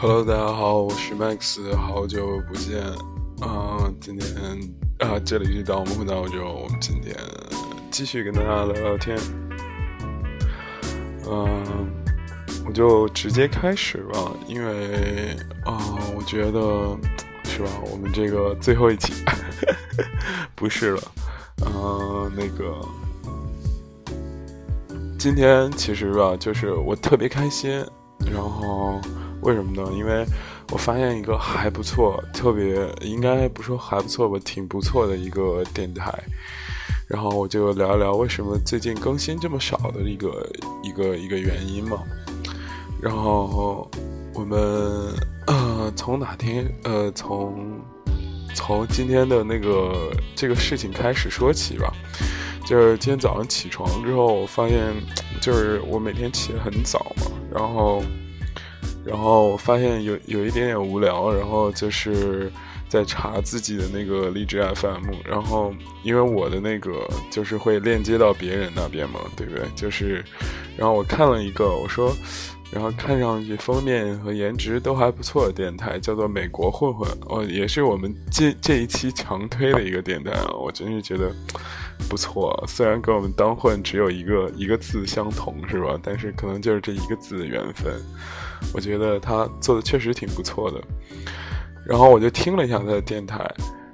Hello， 大家好，我是 Max， 好久不见。今天这里是到我们回到澳洲，我们今天继续跟大家聊聊天。我就直接开始吧，因为我觉得是吧，我们这个最后一集不是了。今天其实吧，就是我特别开心，然后为什么呢？因为我发现一个还不错，特别应该不说还不错吧，挺不错的一个电台。然后我就聊一聊为什么最近更新这么少的一个原因嘛。然后我们从今天的这个事情开始说起吧。就是今天早上起床之后，我发现就是我每天起得很早嘛，然后我发现有一点点无聊，然后就是在查自己的那个荔枝 FM， 然后因为我的那个就是会链接到别人那边嘛，对不对？就是然后我看了一个，我说然后看上去封面和颜值都还不错的电台叫做美国混混，也是我们这一期强推的一个电台，我真是觉得不错，虽然跟我们当混只有一个字相同是吧，但是可能就是这一个字的缘分，我觉得他做的确实挺不错的。然后我就听了一下他的电台，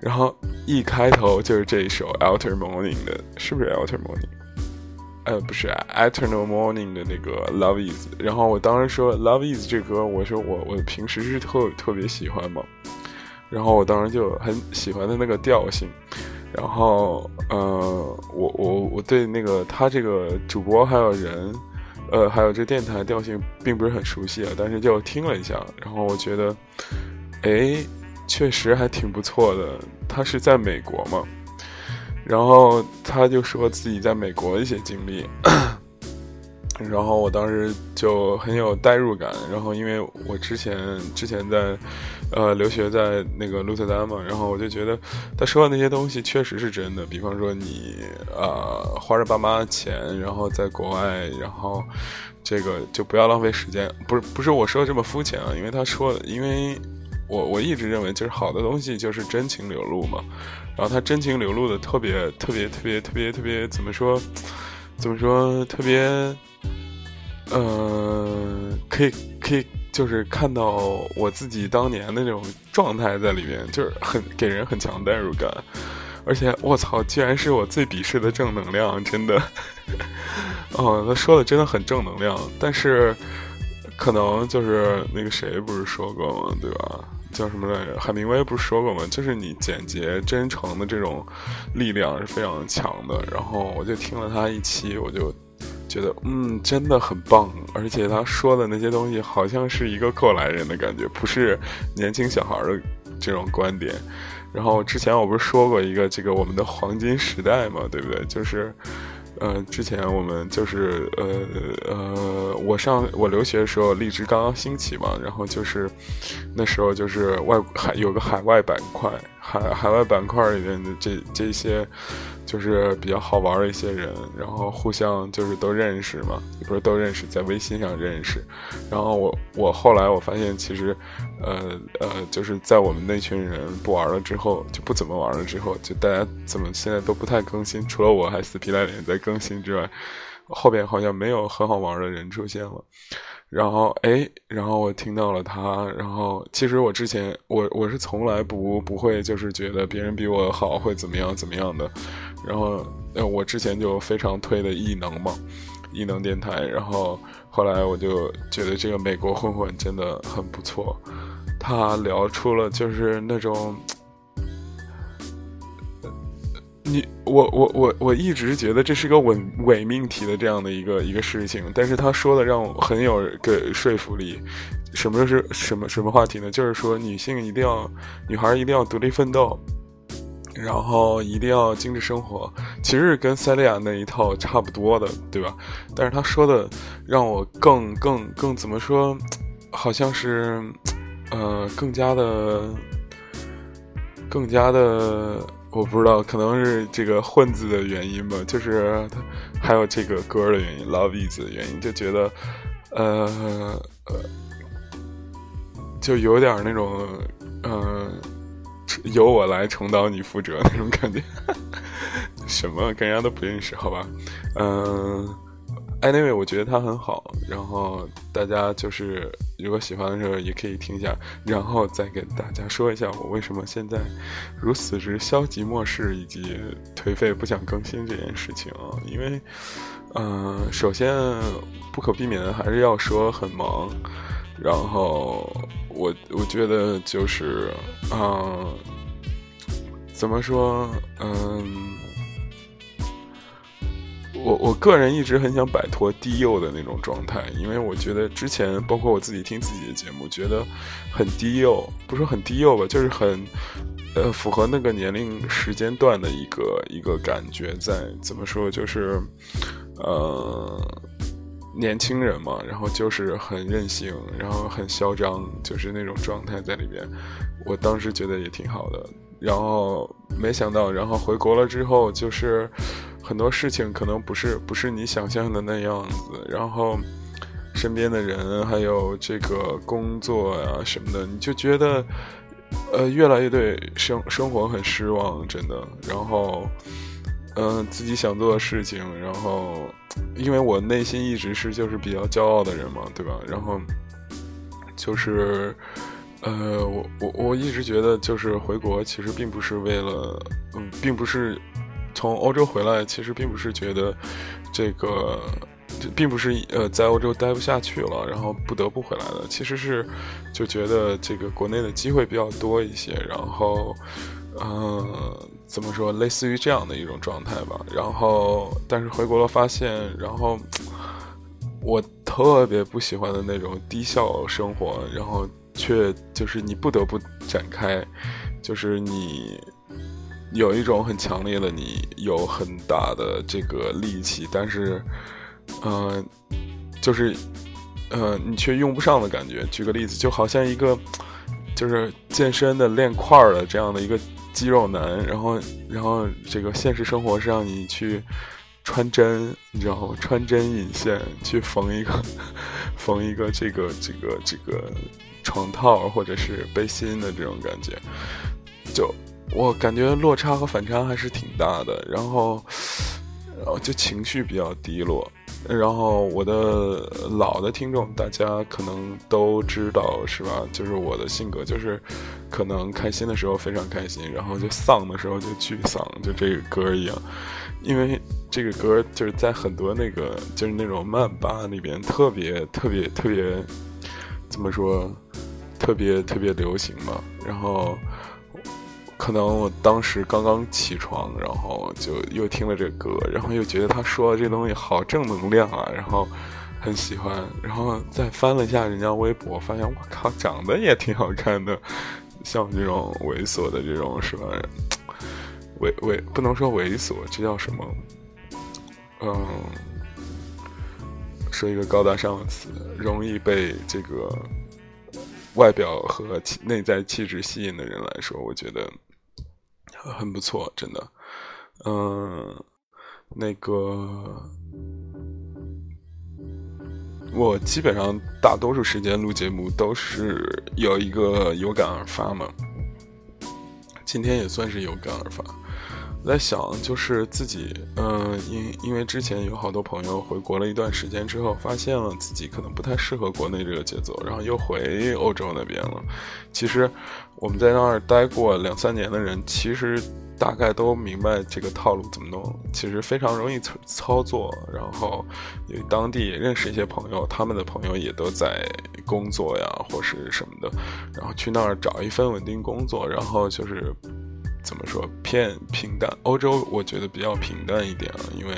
然后一开头就是这一首 Eternal Morning 的，是不是 Eternal Morning？不是 Eternal Morning 的那个 Love Is， 然后我当时说 Love Is 这歌，我说我平时是特别喜欢嘛，然后我当时就很喜欢的那个调性，然后我对那个他这个主播还有人，还有这电台调性并不是很熟悉啊，但是就听了一下，然后我觉得，哎，确实还挺不错的。他是在美国嘛。然后他就说自己在美国的一些经历，然后我当时就很有代入感。然后因为我之前在留学在那个鹿特丹嘛，然后我就觉得他说的那些东西确实是真的。比方说你花着爸妈的钱，然后在国外，然后这个就不要浪费时间。不是我说的这么肤浅啊，因为他说的，因为我一直认为就是好的东西就是真情流露嘛，然后他真情流露的特别怎么说特别可以就是看到我自己当年的那种状态在里面，就是很给人很强代入感，而且我操居然是我最鄙视的正能量，真的他说的真的很正能量，但是可能就是那个谁不是说过吗，对吧，叫什么来着？海明威不是说过吗？就是你简洁、真诚的这种力量是非常强的。然后我就听了他一期，我就觉得，真的很棒。而且他说的那些东西，好像是一个过来人的感觉，不是年轻小孩的这种观点。然后之前我不是说过一个这个我们的黄金时代嘛，对不对？就是。之前我们就是我留学的时候，荔枝刚刚兴起嘛，然后就是那时候就是有个海外板块，海外板块里面的这些就是比较好玩的一些人，然后互相就是都认识嘛，也不是都认识，在微信上认识。然后我后来我发现其实就是在我们那群人不玩了之后，就不怎么玩了之后，就大家怎么现在都不太更新，除了我还死皮赖脸在更新之外，后边好像没有很好玩的人出现了。然后我听到了他，然后其实我之前我是从来不会就是觉得别人比我好会怎么样的，然后我之前就非常推的异能电台，然后后来我就觉得这个美国混混真的很不错，他聊出了就是那种。我一直觉得这是个伪命题的这样的一个事情，但是他说的让我很有个说服力。什么话题呢？就是说女孩一定要独立奋斗，然后一定要精致生活，其实跟塞利亚那一套差不多的，对吧？但是他说的让我更怎么说，好像是更加的。我不知道，可能是这个混字的原因吧，就是还有这个歌的原因 ，Love Is 的原因，就觉得，就有点那种由我来重蹈你覆辙那种感觉。什么跟人家都不认识，好吧。anyway 我觉得它很好，然后大家就是如果喜欢的时候也可以听一下，然后再给大家说一下我为什么现在如此之消极漠视以及颓废不想更新这件事情啊。因为首先不可避免的还是要说很忙，然后我觉得就是怎么说，我个人一直很想摆脱低幼的那种状态，因为我觉得之前包括我自己听自己的节目觉得很低幼，不说很低幼吧，就是很符合那个年龄时间段的一个感觉在，怎么说，就是年轻人嘛，然后就是很任性，然后很嚣张，就是那种状态在里边，我当时觉得也挺好的。然后没想到，然后回国了之后，就是很多事情可能不是你想象的那样子，然后身边的人还有这个工作啊什么的，你就觉得越来越对生活很失望，真的。然后自己想做的事情，然后因为我内心一直是就是比较骄傲的人嘛，对吧？然后就是我一直觉得就是回国其实并不是为了并不是从欧洲回来，其实并不是觉得这个并不是在欧洲待不下去了然后不得不回来的，其实是就觉得这个国内的机会比较多一些，然后怎么说，类似于这样的一种状态吧。然后但是回国了发现，然后我特别不喜欢的那种低效生活，然后却就是你不得不展开，就是你有一种很强烈的，你有很大的这个力气，但是就是你却用不上的感觉。举个例子，就好像一个就是健身的练块的这样的一个肌肉男，然后这个现实生活是让你去穿针，你知道吗？穿针引线去缝一个这个床套或者是背心的这种感觉，就我感觉落差和反差还是挺大的，然后就情绪比较低落。然后我的老的听众大家可能都知道是吧，就是我的性格就是可能开心的时候非常开心，然后就丧的时候就巨丧，就这个歌一样。因为这个歌就是在很多那个就是那种曼巴里边特别怎么说，特别流行嘛。然后可能我当时刚刚起床，然后就又听了这个歌，然后又觉得他说的这东西好正能量啊，然后很喜欢，然后再翻了一下人家微博，发现我靠，长得也挺好看的，像我这种猥琐的这种什么，不能说猥琐，这叫什么？说一个高大上的词，容易被这个外表和内在气质吸引的人来说，我觉得很不错，真的。那个我基本上大多数时间录节目都是有一个有感而发嘛，今天也算是有感而发。我在想就是自己因为之前有好多朋友回国了一段时间之后，发现了自己可能不太适合国内这个节奏，然后又回欧洲那边了。其实我们在那儿待过2-3年的人，其实大概都明白这个套路怎么弄，其实非常容易操作。然后当地也认识一些朋友，他们的朋友也都在工作呀或是什么的，然后去那儿找一份稳定工作，然后就是怎么说，偏平淡。欧洲我觉得比较平淡一点啊，因为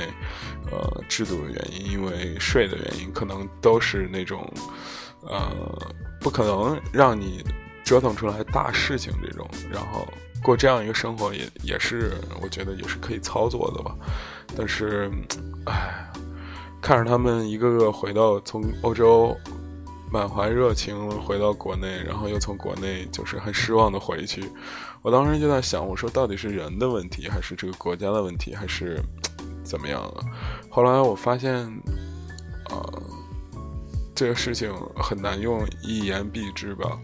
制度的原因，因为税的原因，可能都是那种不可能让你折腾出来大事情这种，然后过这样一个生活也是我觉得也是可以操作的吧。但是看着他们一个个回到从欧洲满怀热情回到国内，然后又从国内就是很失望的回去，我当时就在想，我说到底是人的问题还是这个国家的问题还是怎么样啊？后来我发现这个事情很难用一言蔽之吧，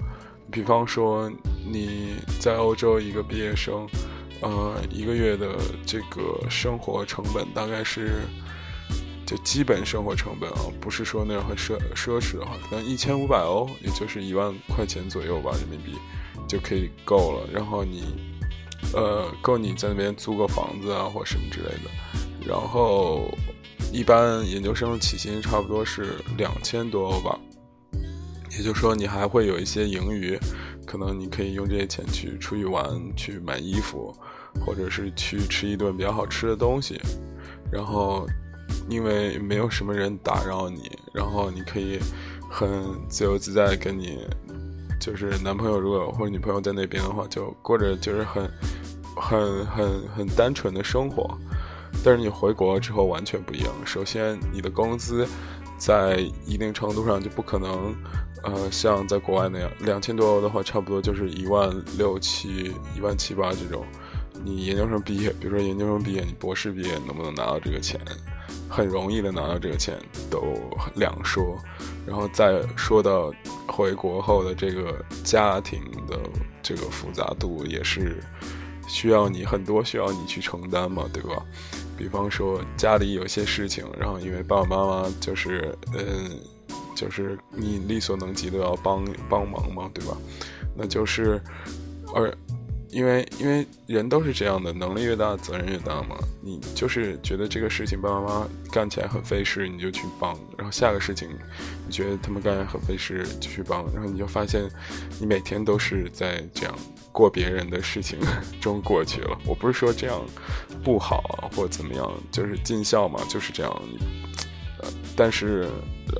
比方说你在欧洲一个毕业生，一个月的这个生活成本大概是，就基本生活成本啊，不是说那样很奢侈啊，但1500欧，也就是1万块钱左右吧，人民币就可以够了。然后你，够你在那边租个房子啊，或什么之类的。然后一般研究生的起薪差不多是2000多欧吧，也就是说你还会有一些盈余，可能你可以用这些钱去出去玩，去买衣服，或者是去吃一顿比较好吃的东西。然后因为没有什么人打扰你，然后你可以很自由自在跟你就是男朋友如果或者女朋友在那边的话，就过着就是很单纯的生活。但是你回国之后完全不一样，首先你的工资在一定程度上就不可能像在国外那样2000多欧的话，差不多就是1万6、7、1万7、8这种。你研究生毕业，比如说研究生毕业，你博士毕业能不能拿到这个钱，很容易的拿到这个钱都两说。然后再说到回国后的这个家庭的这个复杂度，也是需要你去承担嘛，对吧？比方说家里有些事情，然后因为爸爸妈妈就是就是你力所能及的要帮忙嘛，对吧？那就是因为人都是这样的，能力越大责任越大嘛。你就是觉得这个事情爸爸妈妈干起来很费事，你就去帮，然后下个事情你觉得他们干起来很费事就去帮，然后你就发现你每天都是在这样过别人的事情中过去了。我不是说这样不好啊，或者怎么样，就是尽孝嘛，就是这样。但是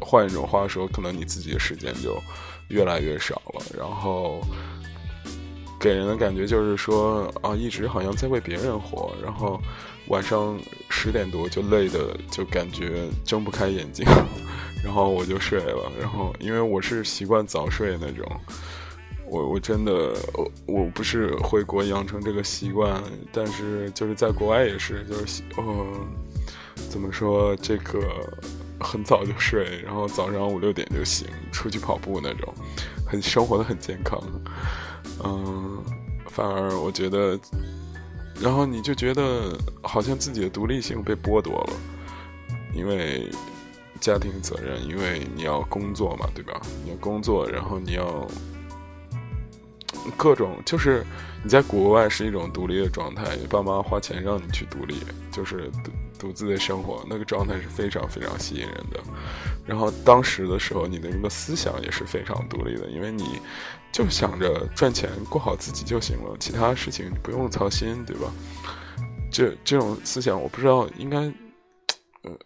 换一种话说，可能你自己的时间就越来越少了，然后给人的感觉就是说啊，一直好像在为别人活，然后晚上10点多就累的就感觉睁不开眼睛，然后我就睡了。然后因为我是习惯早睡那种，我真的我不是回国养成这个习惯，但是就是在国外也是，就是怎么说，这个很早就睡，然后早上5、6点就醒，出去跑步那种，很生活的很健康。反而我觉得，然后你就觉得好像自己的独立性被剥夺了，因为家庭责任，因为你要工作嘛，对吧？你要工作，然后你要各种，就是你在国外是一种独立的状态，爸妈花钱让你去独立，就是独自的生活，那个状态是非常非常吸引人的。然后当时的时候你的那个思想也是非常独立的，因为你就想着赚钱过好自己就行了，其他事情不用操心，对吧？这种思想我不知道应该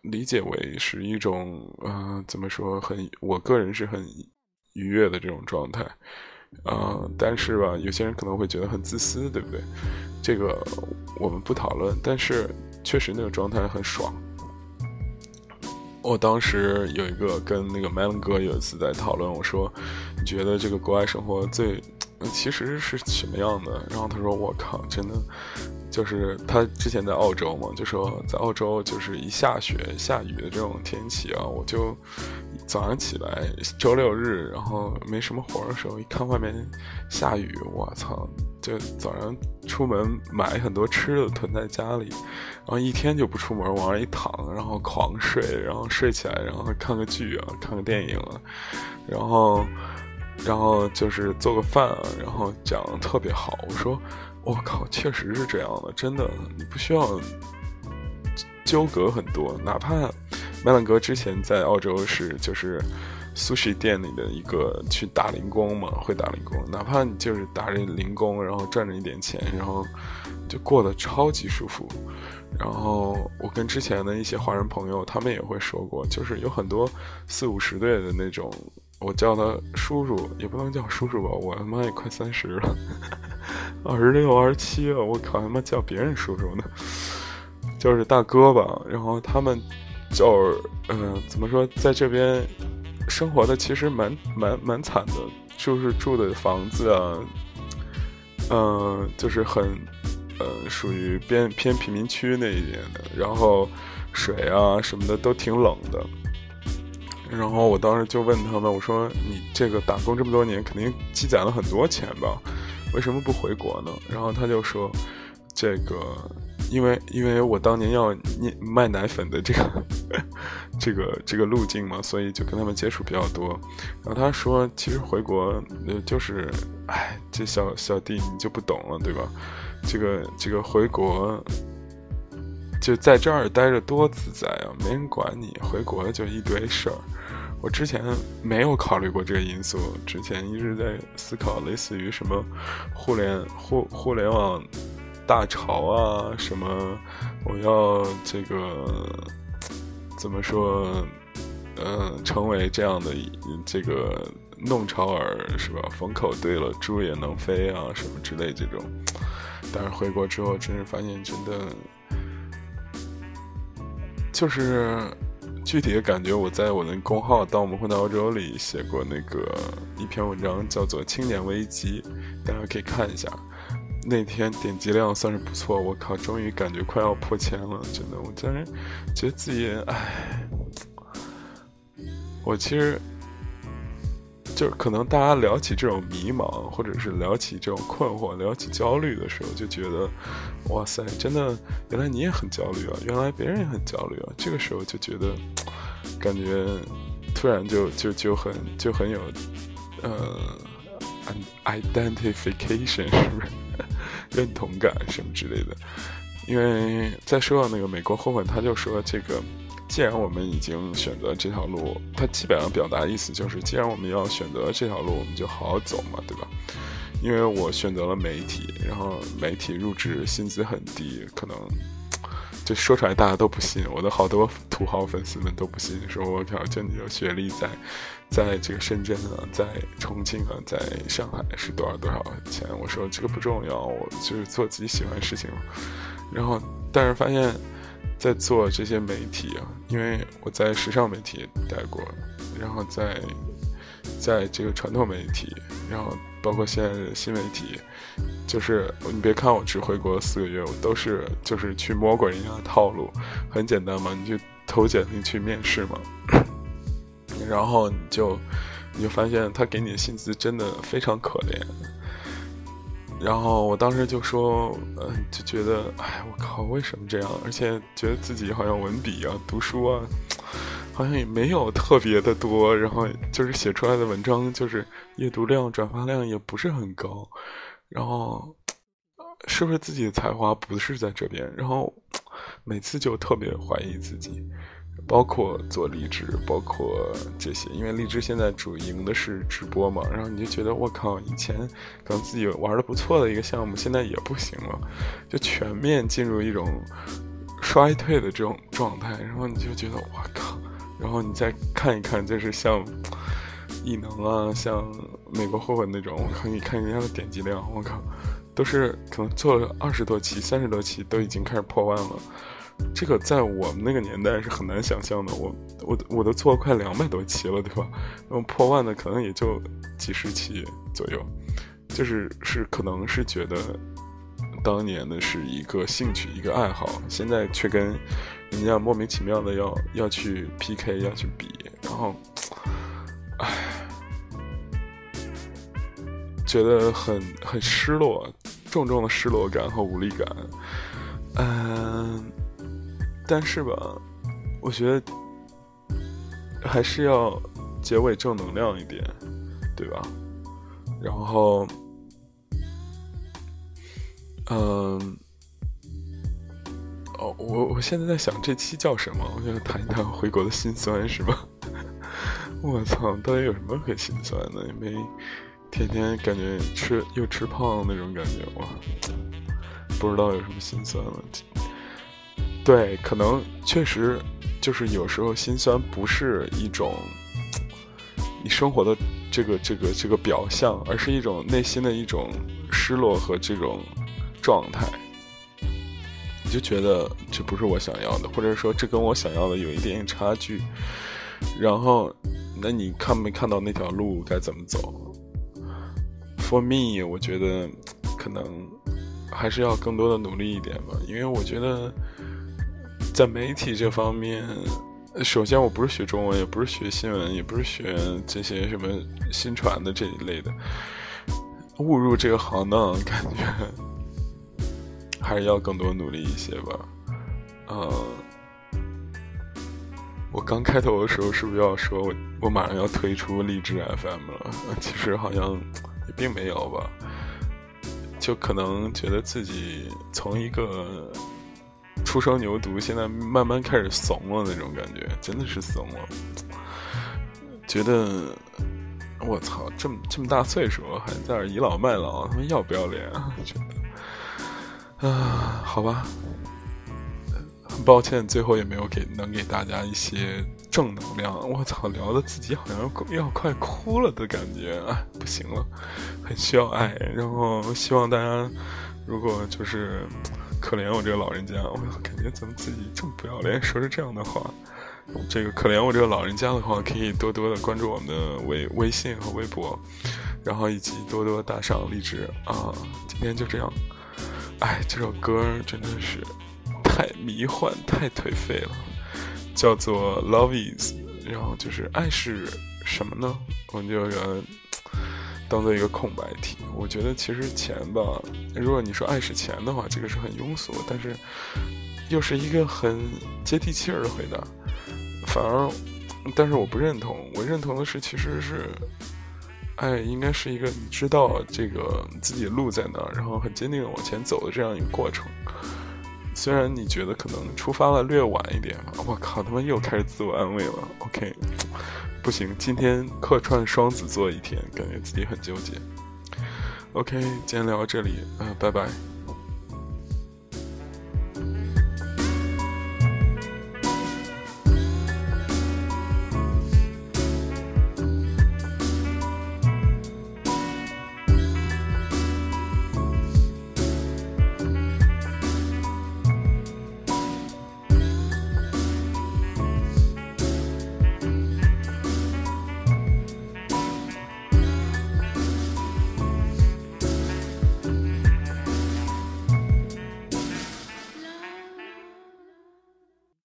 理解为是一种怎么说，我个人是很愉悦的这种状态。但是吧，有些人可能会觉得很自私，对不对？这个我们不讨论，但是确实那个状态很爽。我当时有一个跟那个 Melon 哥有一次在讨论，我说你觉得这个国外生活其实是什么样的？然后他说我靠，真的就是他之前在澳洲嘛，就说在澳洲就是一下雪下雨的这种天气啊，我就早上起来周6日，然后没什么活的时候，一看外面下雨，我操，就早上出门买很多吃的囤在家里，然后一天就不出门，往上一躺，然后狂睡，然后睡起来，然后看个剧啊，看个电影啊，然后就是做个饭啊，然后讲得特别好。我说我靠，确实是这样的，真的你不需要纠葛很多。哪怕麦浪哥之前在澳洲是就是sushi 店里的一个去打零工嘛，会打零工，哪怕你就是打着零工，然后赚着一点钱，然后就过得超级舒服。然后我跟之前的一些华人朋友他们也会说过，就是有很多40、50岁的那种，我叫他叔叔也不能叫叔叔吧，我他妈也快30了，26、27了，我靠他妈叫别人叔叔呢，就是大哥吧。然后他们就是怎么说，在这边生活的其实蛮惨的，就是住的房子啊，就是很属于偏贫民区那一点的，然后水啊什么的都挺冷的。然后我当时就问他们，我说你这个打工这么多年肯定积攒了很多钱吧，为什么不回国呢？然后他就说这个因为我当年要卖奶粉的这个路径嘛，所以就跟他们接触比较多。然后他说其实回国就是这小弟你就不懂了对吧，这个回国就在这儿待着多自在啊，没人管你，回国就一堆事儿。我之前没有考虑过这个因素，之前一直在思考类似于什么互联网大潮啊，什么我要这个怎么说成为这样的这个弄潮儿是吧，风口对了猪也能飞啊什么之类这种。但是回国之后真是发现真的就是具体的感觉，我在我的公号《当我们回到欧洲》里写过那个一篇文章叫做《青年危机》，大家可以看一下，那天点击量算是不错，我靠，终于感觉快要破千了，真的，我真觉得自己我其实就是可能大家聊起这种迷茫，或者是聊起这种困惑，聊起焦虑的时候，就觉得哇塞，真的原来你也很焦虑啊，原来别人也很焦虑啊，这个时候就觉得感觉突然就很有identification 是不是认同感什么之类的。因为再说到那个美国后悔，他就说这个既然我们已经选择这条路，他基本上表达意思就是既然我们要选择这条路，我们就好好走嘛对吧。因为我选择了媒体，然后媒体入职薪资很低，可能就说出来大家都不信，我的好多土豪粉丝们都不信，说我靠，就你有学历在这个深圳啊，在重庆啊，在上海是多少多少钱，我说这个不重要，我就是做自己喜欢的事情。然后但是发现在做这些媒体啊，因为我在时尚媒体待过，然后在这个传统媒体，然后包括现在的新媒体，就是你别看我只回国4个月，我都是就是去摸过人家的套路，很简单嘛，你去投简历去面试嘛，然后你就发现他给你的薪资真的非常可怜。然后我当时就说就觉得我靠为什么这样，而且觉得自己好像文笔啊读书啊好像也没有特别的多，然后就是写出来的文章就是阅读量转发量也不是很高，然后是不是自己的才华不是在这边，然后每次就特别怀疑自己，包括做荔枝，包括这些，因为荔枝现在主营的是直播嘛，然后你就觉得我靠，以前可能自己玩的不错的一个项目，现在也不行了，就全面进入一种衰退的这种状态，然后你就觉得我靠，然后你再看一看，就是像异能啊，像美国后悔那种，我靠，你看人家的点击量，我靠，都是可能做了20多期、30多期，都已经开始破万了。这个在我们那个年代是很难想象的，我都做了快200多期了，对吧？那么破万的可能也就几十期左右，就是可能是觉得当年的是一个兴趣一个爱好，现在却跟人家莫名其妙的要去 PK 要去比，然后觉得很失落，重重的失落感和无力感。但是吧，我觉得还是要结尾正能量一点，对吧？然后，我现在在想这期叫什么？我想谈一谈回国的心酸，是吧？我操，到底有什么可心酸的？因为天天感觉又吃胖那种感觉，哇！不知道有什么心酸了。对，可能确实就是有时候心酸不是一种你生活的这个表象，而是一种内心的一种失落和这种状态，你就觉得这不是我想要的，或者说这跟我想要的有一点点差距，然后那你看没看到那条路该怎么走。 For me 我觉得可能还是要更多的努力一点吧，因为我觉得在媒体这方面首先我不是学中文，也不是学新闻，也不是学这些什么新传的这一类的，误入这个行当感觉还是要更多努力一些吧。我刚开头的时候是不是要说我马上要推出励志 FM 了，其实好像也并没有吧，就可能觉得自己从一个初生牛犊现在慢慢开始怂了，那种感觉真的是怂了，觉得我操，这么大岁数还在这倚老卖老，他们要不要脸啊？觉得啊，好吧，很抱歉，最后也没有能给大家一些正能量。我操，聊的自己好像要快哭了的感觉，哎，不行了，很需要爱。然后希望大家，如果就是可怜我这个老人家，我感觉咱们自己这么不要脸，说是这样的话。这个可怜我这个老人家的话，可以多多的关注我们的微信和微博，然后以及多多打赏励志啊。今天就这样，哎，这首歌真的是太迷幻、太颓废了，叫做 Love Is， 然后就是爱是什么呢？我们就当做一个空白题。我觉得其实钱吧，如果你说爱是钱的话，这个是很庸俗，但是又是一个很接地气儿的回答。反而但是我不认同，我认同的是其实是爱应该是一个你知道这个自己路在哪，然后很坚定的往前走的这样一个过程。虽然你觉得可能出发了略晚一点，我靠，他们又开始自我安慰了。 OK， 不行，今天客串双子座一天，感觉自己很纠结。 OK， 今天聊到这里，拜拜。